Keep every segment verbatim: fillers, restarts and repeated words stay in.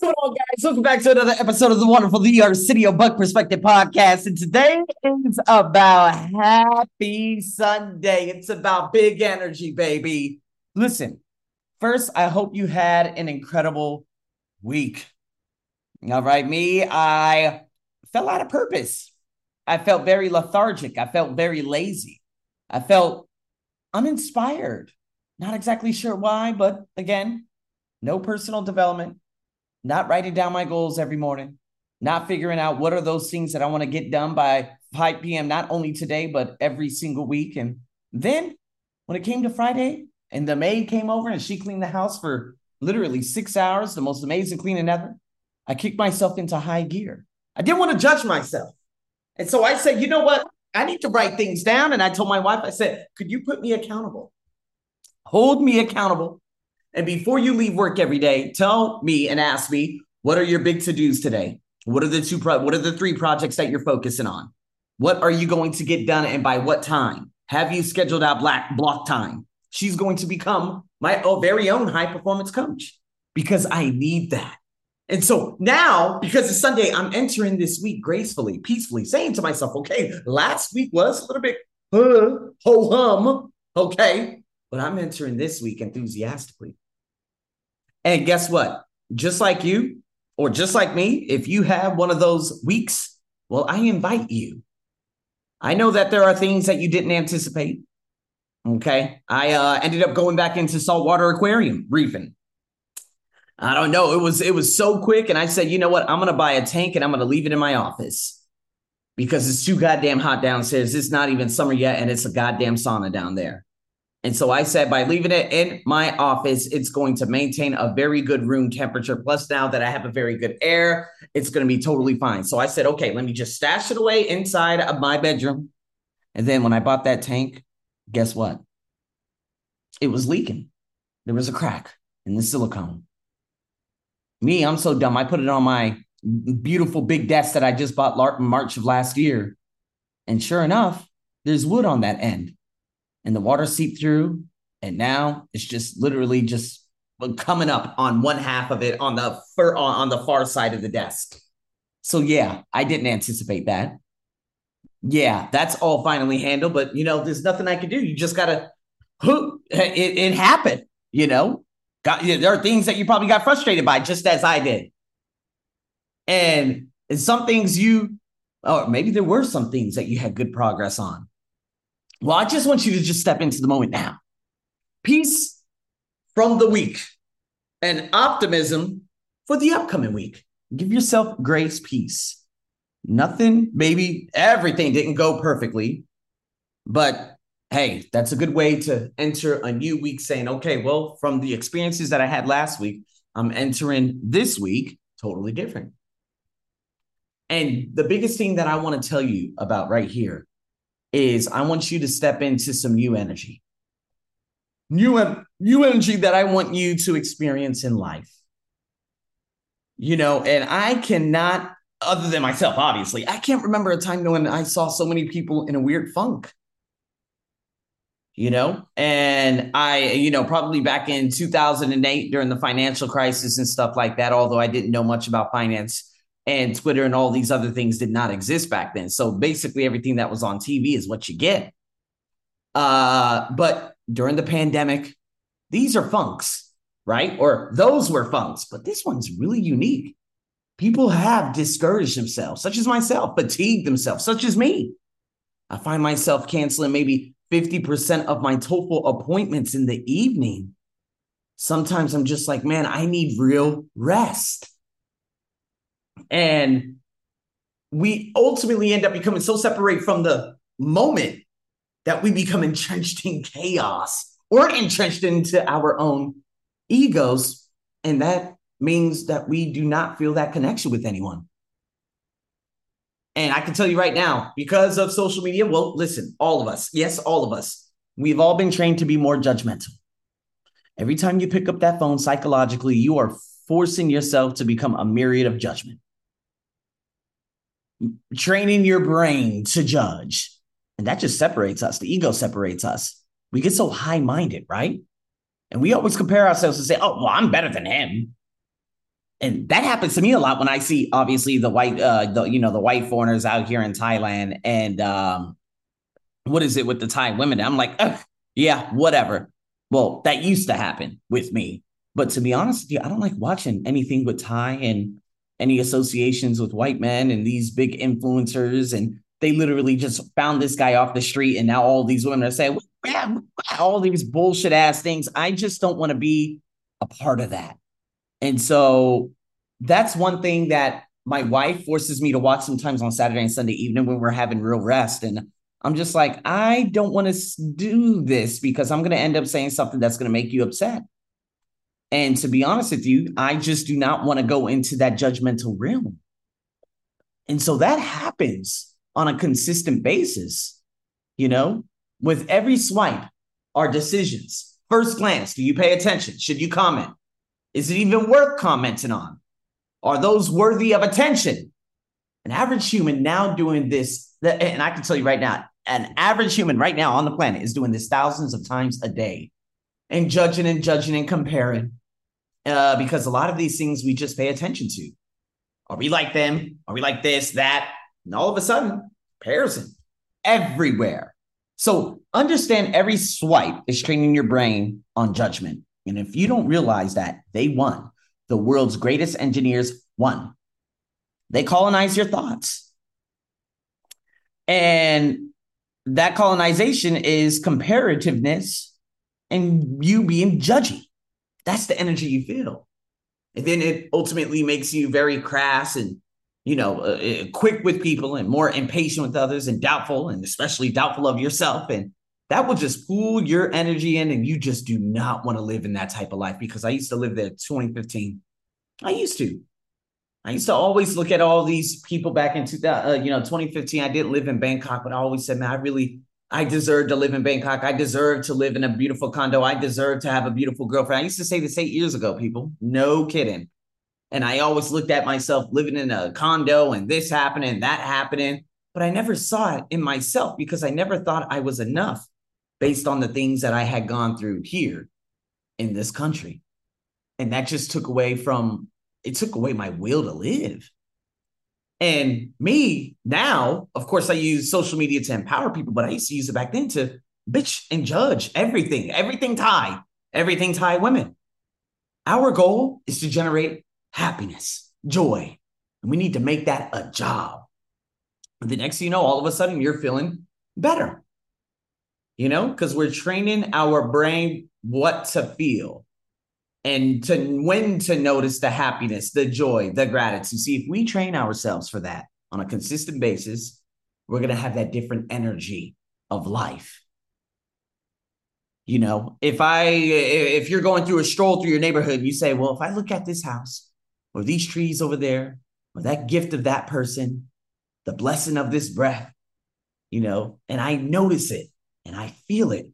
Hello guys, welcome back to another episode of the Wonderful New York City of Buck Perspective Podcast, and today is about Happy Sunday. It's about big energy, baby. Listen, first, I hope you had an incredible week. All right, me, I felt out of purpose. I felt very lethargic. I felt very lazy. I felt uninspired. Not exactly sure why, but again, no personal development. Not writing down my goals every morning, not figuring out what are those things that I want to get done by five p.m., not only today, but every single week. And then when it came to Friday and the maid came over and she cleaned the house for literally six hours, the most amazing cleaning ever, I kicked myself into high gear. I didn't want to judge myself. And so I said, you know what? I need to write things down. And I told my wife, I said, could you put me accountable? Hold me accountable. And before you leave work every day, tell me and ask me, what are your big to-dos today? What are the two, pro- what are the three projects that you're focusing on? What are you going to get done and by what time? Have you scheduled out black block time? She's going to become my very own high-performance coach because I need that. And so now, because it's Sunday, I'm entering this week gracefully, peacefully, saying to myself, okay, last week was a little bit uh, ho-hum, okay? But I'm entering this week enthusiastically. And guess what? Just like you or just like me, if you have one of those weeks, well, I invite you. I know that there are things that you didn't anticipate. Okay. I uh, ended up going back into Saltwater Aquarium reefing. I don't know. It was, it was so quick. And I said, you know what? I'm going to buy a tank and I'm going to leave it in my office because it's too goddamn hot downstairs. It's not even summer yet. And it's a goddamn sauna down there. And so I said, by leaving it in my office, it's going to maintain a very good room temperature. Plus, now that I have a very good air, it's going to be totally fine. So I said, okay, let me just stash it away inside of my bedroom. And then when I bought that tank, guess what? It was leaking. There was a crack in the silicone. Me, I'm so dumb. I put it on my beautiful big desk that I just bought in March of last year. And sure enough, there's wood on that end. And the water seeped through, and now it's just literally just coming up on one half of it on the fur, on the far side of the desk. So yeah, I didn't anticipate that. Yeah, that's all finally handled, but you know, there's nothing I can do. You just gotta. It, it happened, you know. Got, you know, there are things that you probably got frustrated by, just as I did. And and some things you, or maybe there were some things that you had good progress on. Well, I just want you to just step into the moment now. Peace from the week and optimism for the upcoming week. Give yourself grace, peace. Nothing, maybe everything didn't go perfectly. But hey, that's a good way to enter a new week saying, okay, well, from the experiences that I had last week, I'm entering this week totally different. And the biggest thing that I want to tell you about right here is I want you to step into some new energy. New, new energy that I want you to experience in life. You know, and I cannot, other than myself, obviously, I can't remember a time when I saw so many people in a weird funk. You know, and I, you know, probably back in two thousand eight during the financial crisis and stuff like that, although I didn't know much about finance. And Twitter and all these other things did not exist back then. So basically everything that was on T V is what you get. Uh, but during the pandemic, these are funks, right? Or those were funks, but this one's really unique. People have discouraged themselves, such as myself, fatigued themselves, such as me. I find myself canceling maybe fifty percent of my TOEFL appointments in the evening. Sometimes I'm just like, man, I need real rest. And we ultimately end up becoming so separate from the moment that we become entrenched in chaos or entrenched into our own egos. And that means that we do not feel that connection with anyone. And I can tell you right now, because of social media, well, listen, all of us, yes, all of us, we've all been trained to be more judgmental. Every time you pick up that phone psychologically, you are forcing yourself to become a myriad of judgment. Training your brain to judge. And that just separates us. The ego separates us. We get so high-minded, right? And we always compare ourselves and say, oh, well, I'm better than him. And that happens to me a lot when I see, obviously, the white, uh, the, you know, the white foreigners out here in Thailand. And um, what is it with the Thai women? I'm like, yeah, whatever. Well, that used to happen with me. But to be honest with you, I don't like watching anything with Thai and any associations with white men and these big influencers. And they literally just found this guy off the street. And now all these women are saying, yeah, all these bullshit ass things. I just don't want to be a part of that. And so that's one thing that my wife forces me to watch sometimes on Saturday and Sunday evening when we're having real rest. And I'm just like, I don't want to do this because I'm going to end up saying something that's going to make you upset. And to be honest with you, I just do not want to go into that judgmental realm. And so that happens on a consistent basis. You know, with every swipe are decisions. First glance, do you pay attention? Should you comment? Is it even worth commenting on? Are those worthy of attention? An average human now doing this, and I can tell you right now, an average human right now on the planet is doing this thousands of times a day and judging and judging and comparing uh, because a lot of these things we just pay attention to. Are we like them? Are we like this, that? And all of a sudden, comparison everywhere. So understand every swipe is training your brain on judgment. And if you don't realize that, they won. The world's greatest engineers won. They colonize your thoughts. And that colonization is comparativeness and you being judgy. That's the energy you feel. And then it ultimately makes you very crass and, you know, uh, quick with people and more impatient with others and doubtful, and especially doubtful of yourself. And that will just pull your energy in, and you just do not want to live in that type of life, because I used to live there in twenty fifteen. I used to. I used to always look at all these people back in two thousand, uh, you know, twenty fifteen. I didn't live in Bangkok, but I always said, man, I really, I deserve to live in Bangkok. I deserve to live in a beautiful condo. I deserve to have a beautiful girlfriend. I used to say this eight years ago, people. No kidding. And I always looked at myself living in a condo and this happening, that happening. But I never saw it in myself because I never thought I was enough, based on the things that I had gone through here in this country. And that just took away from, it took away my will to live. And me now, of course, I use social media to empower people, but I used to use it back then to bitch and judge everything, everything Thai, everything Thai women. Our goal is to generate happiness, joy, and we need to make that a job. And the next thing you know, all of a sudden you're feeling better. You know, because we're training our brain what to feel and to when to notice the happiness, the joy, the gratitude. See, if we train ourselves for that on a consistent basis, we're going to have that different energy of life. You know, if I if you're going through a stroll through your neighborhood, and you say, well, if I look at this house or these trees over there or that gift of that person, the blessing of this breath, you know, and I notice it. And I feel it.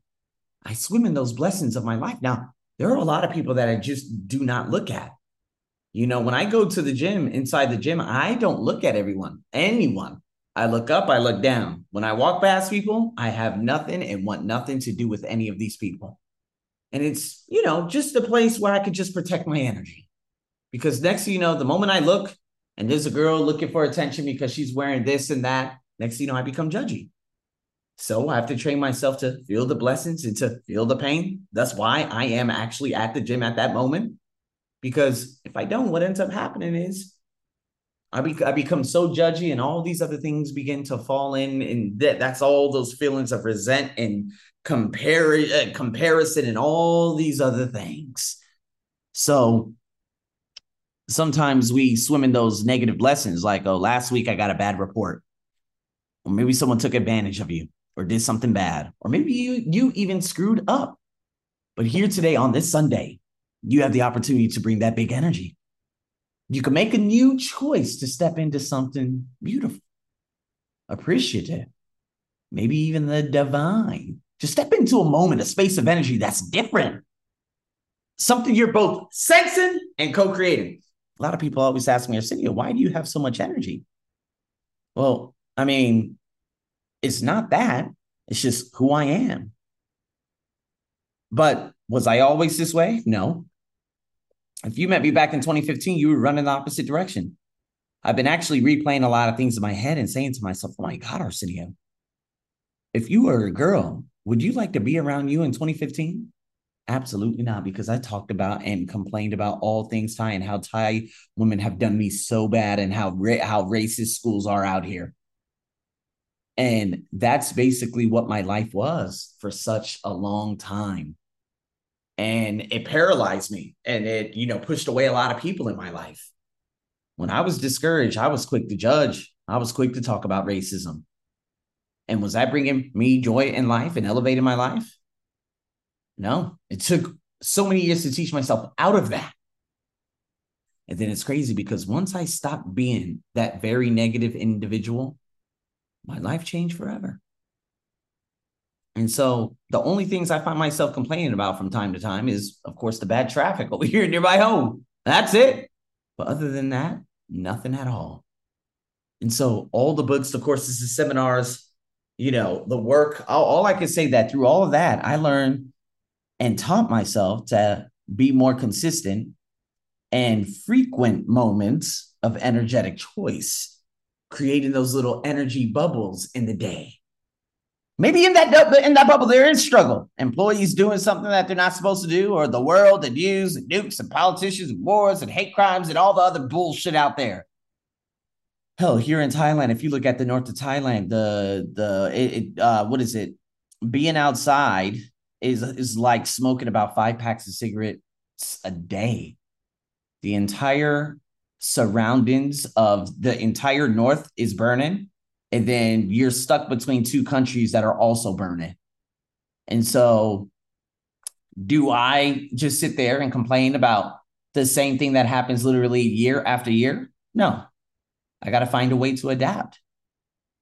I swim in those blessings of my life. Now, there are a lot of people that I just do not look at. You know, when I go to the gym, inside the gym, I don't look at everyone, anyone. I look up, I look down. When I walk past people, I have nothing and want nothing to do with any of these people. And it's, you know, just a place where I could just protect my energy. Because next thing you know, the moment I look and there's a girl looking for attention because she's wearing this and that, next thing you know, I become judgy. So I have to train myself to feel the blessings and to feel the pain. That's why I am actually at the gym at that moment. Because if I don't, what ends up happening is I, be- I become so judgy and all these other things begin to fall in. And th- that's all those feelings of resent and compare- uh, comparison and all these other things. So sometimes we swim in those negative blessings like, oh, last week I got a bad report. Or maybe someone took advantage of you, or did something bad, or maybe you you even screwed up. But here today on this Sunday, you have the opportunity to bring that big energy. You can make a new choice to step into something beautiful, appreciative, maybe even the divine. Just step into a moment, a space of energy that's different. Something you're both sensing and co-creating. A lot of people always ask me, Arsenio, why do you have so much energy? Well, I mean, it's not that. It's just who I am. But was I always this way? No. If you met me back in twenty fifteen, you were running the opposite direction. I've been actually replaying a lot of things in my head and saying to myself, oh my God, Arsenio, if you were a girl, would you like to be around you in twenty fifteen? Absolutely not, because I talked about and complained about all things Thai and how Thai women have done me so bad and how ra- how racist schools are out here. And that's basically what my life was for such a long time. And it paralyzed me and it, you know, pushed away a lot of people in my life. When I was discouraged, I was quick to judge. I was quick to talk about racism. And was that bringing me joy in life and elevating my life? No, it took so many years to teach myself out of that. And then it's crazy because once I stopped being that very negative individual, my life changed forever. And so the only things I find myself complaining about from time to time is, of course, the bad traffic over here near my home. That's it. But other than that, nothing at all. And so all the books, the courses, the seminars, you know, the work, all, all I can say that through all of that, I learned and taught myself to be more consistent and frequent moments of energetic choice, creating those little energy bubbles in the day. Maybe in that, in that bubble, there is struggle. Employees doing something that they're not supposed to do, or the world and news and nukes and politicians and wars and hate crimes and all the other bullshit out there. Hell, here in Thailand, if you look at the north of Thailand, the, the it, it, uh, what is it? Being outside is is like smoking about five packs of cigarettes a day. The entire surroundings of the entire north is burning. And then you're stuck between two countries that are also burning. And so do I just sit there and complain about the same thing that happens literally year after year? No, I got to find a way to adapt.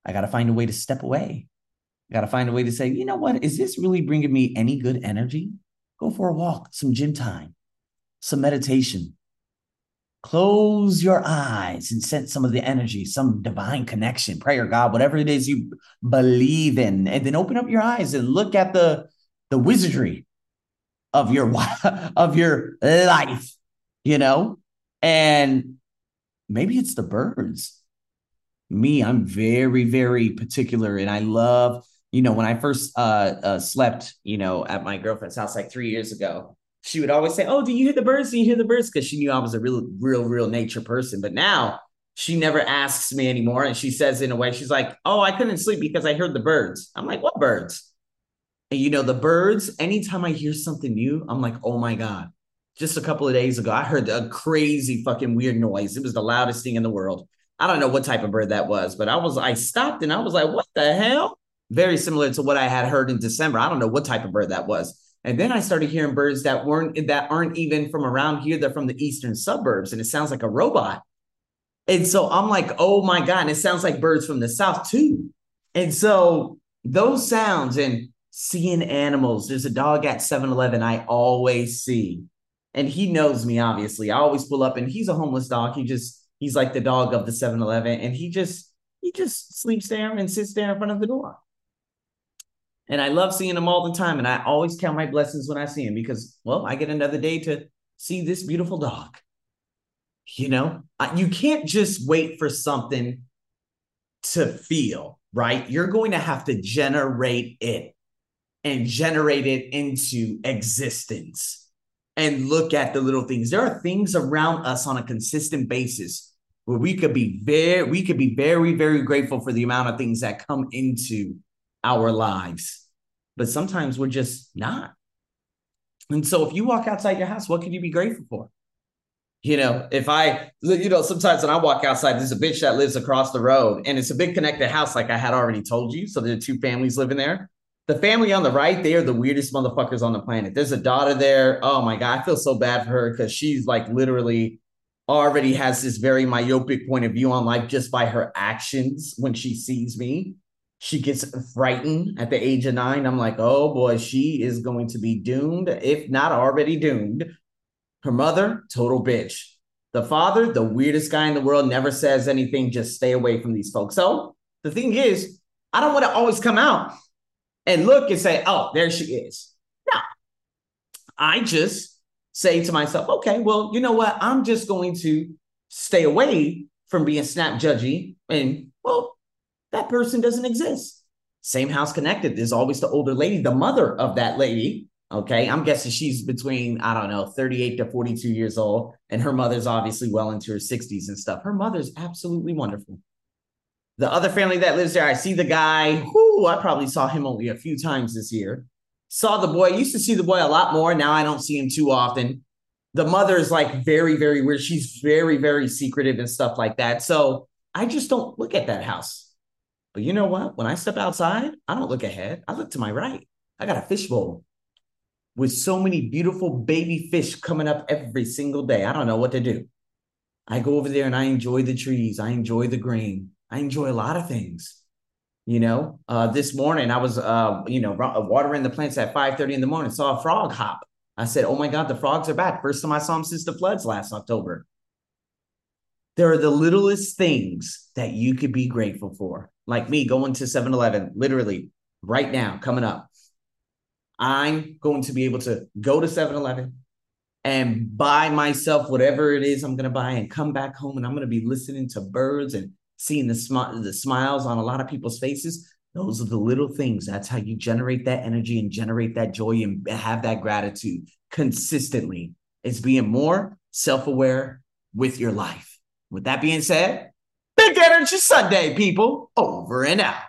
I got to find a way to step away. Got to find a way to say, you know what? Is this really bringing me any good energy? Go for a walk, some gym time, some meditation. Close your eyes and sense some of the energy, some divine connection, prayer, God, whatever it is you believe in. And then open up your eyes and look at the, the wizardry of your, of your life, you know? And maybe it's the birds. Me, I'm very, very particular. And I love... You know, when I first uh, uh, slept, you know, at my girlfriend's house like three years ago, she would always say, oh, do you hear the birds? Do you hear the birds? Because she knew I was a real, real, real nature person. But now she never asks me anymore. And she says in a way, she's like, oh, I couldn't sleep because I heard the birds. I'm like, what birds? And, you know, the birds, anytime I hear something new, I'm like, oh, my God. Just a couple of days ago, I heard a crazy fucking weird noise. It was the loudest thing in the world. I don't know what type of bird that was, but I was I stopped and I was like, what the hell? Very similar to what I had heard in December. I don't know what type of bird that was. And then I started hearing birds that weren't that aren't even from around here. They're from the eastern suburbs, and it sounds like a robot. And so I'm like, oh, my God. And it sounds like birds from the south, too. And so those sounds and seeing animals. There's a dog at seven eleven I always see. And he knows me, obviously. I always pull up, and he's a homeless dog. He just he's like the dog of the seven eleven. And he just he just sleeps there and sits there in front of the door. And I love seeing them all the time. And I always count my blessings when I see them because, well, I get another day to see this beautiful dog. You know, you can't just wait for something to feel, right? You're going to have to generate it and generate it into existence and look at the little things. There are things around us on a consistent basis where we could be very, we could be very, very grateful for the amount of things that come into our lives, but sometimes we're just not. And so if you walk outside your house, what can you be grateful for? You know, if I, you know, sometimes when I walk outside, there's a bitch that lives across the road and it's a big connected house. Like I had already told you. So there are two families living there. The family on the right, they are the weirdest motherfuckers on the planet. There's a daughter there. Oh my God. I feel so bad for her because she's like literally already has this very myopic point of view on life just by her actions. When she sees me, she gets frightened at the age of nine. I'm like, oh boy, she is going to be doomed, if not already doomed. Her mother, total bitch. The father, the weirdest guy in the world, never says anything, just stay away from these folks. So the thing is, I don't want to always come out and look and say, oh, there she is. No, I just say to myself, okay, well, you know what? I'm just going to stay away from being snap judgy. And well, that person doesn't exist. Same house connected. There's always the older lady, the mother of that lady. Okay. I'm guessing she's between, I don't know, thirty-eight to forty-two years old. And her mother's obviously well into her sixties and stuff. Her mother's absolutely wonderful. The other family that lives there, I see the guy who I probably saw him only a few times this year. Saw the boy, used to see the boy a lot more. Now I don't see him too often. The mother is like very, very weird. She's very, very secretive and stuff like that. So I just don't look at that house. But you know what? When I step outside, I don't look ahead. I look to my right. I got a fishbowl with so many beautiful baby fish coming up every single day. I don't know what to do. I go over there and I enjoy the trees. I enjoy the green. I enjoy a lot of things, you know. Uh, this morning I was, uh, you know, watering the plants at five thirty in the morning, saw a frog hop. I said, oh my God, the frogs are back. First time I saw them since the floods last October. There are the littlest things that you could be grateful for. Like me going to seven eleven, literally right now, coming up. I'm going to be able to go to seven eleven and buy myself whatever it is I'm going to buy and come back home. And I'm going to be listening to birds and seeing the, sm- the smiles on a lot of people's faces. Those are the little things. That's how you generate that energy and generate that joy and have that gratitude consistently. It's being more self-aware with your life. With that being said, Big Energy Sunday, people, over and out.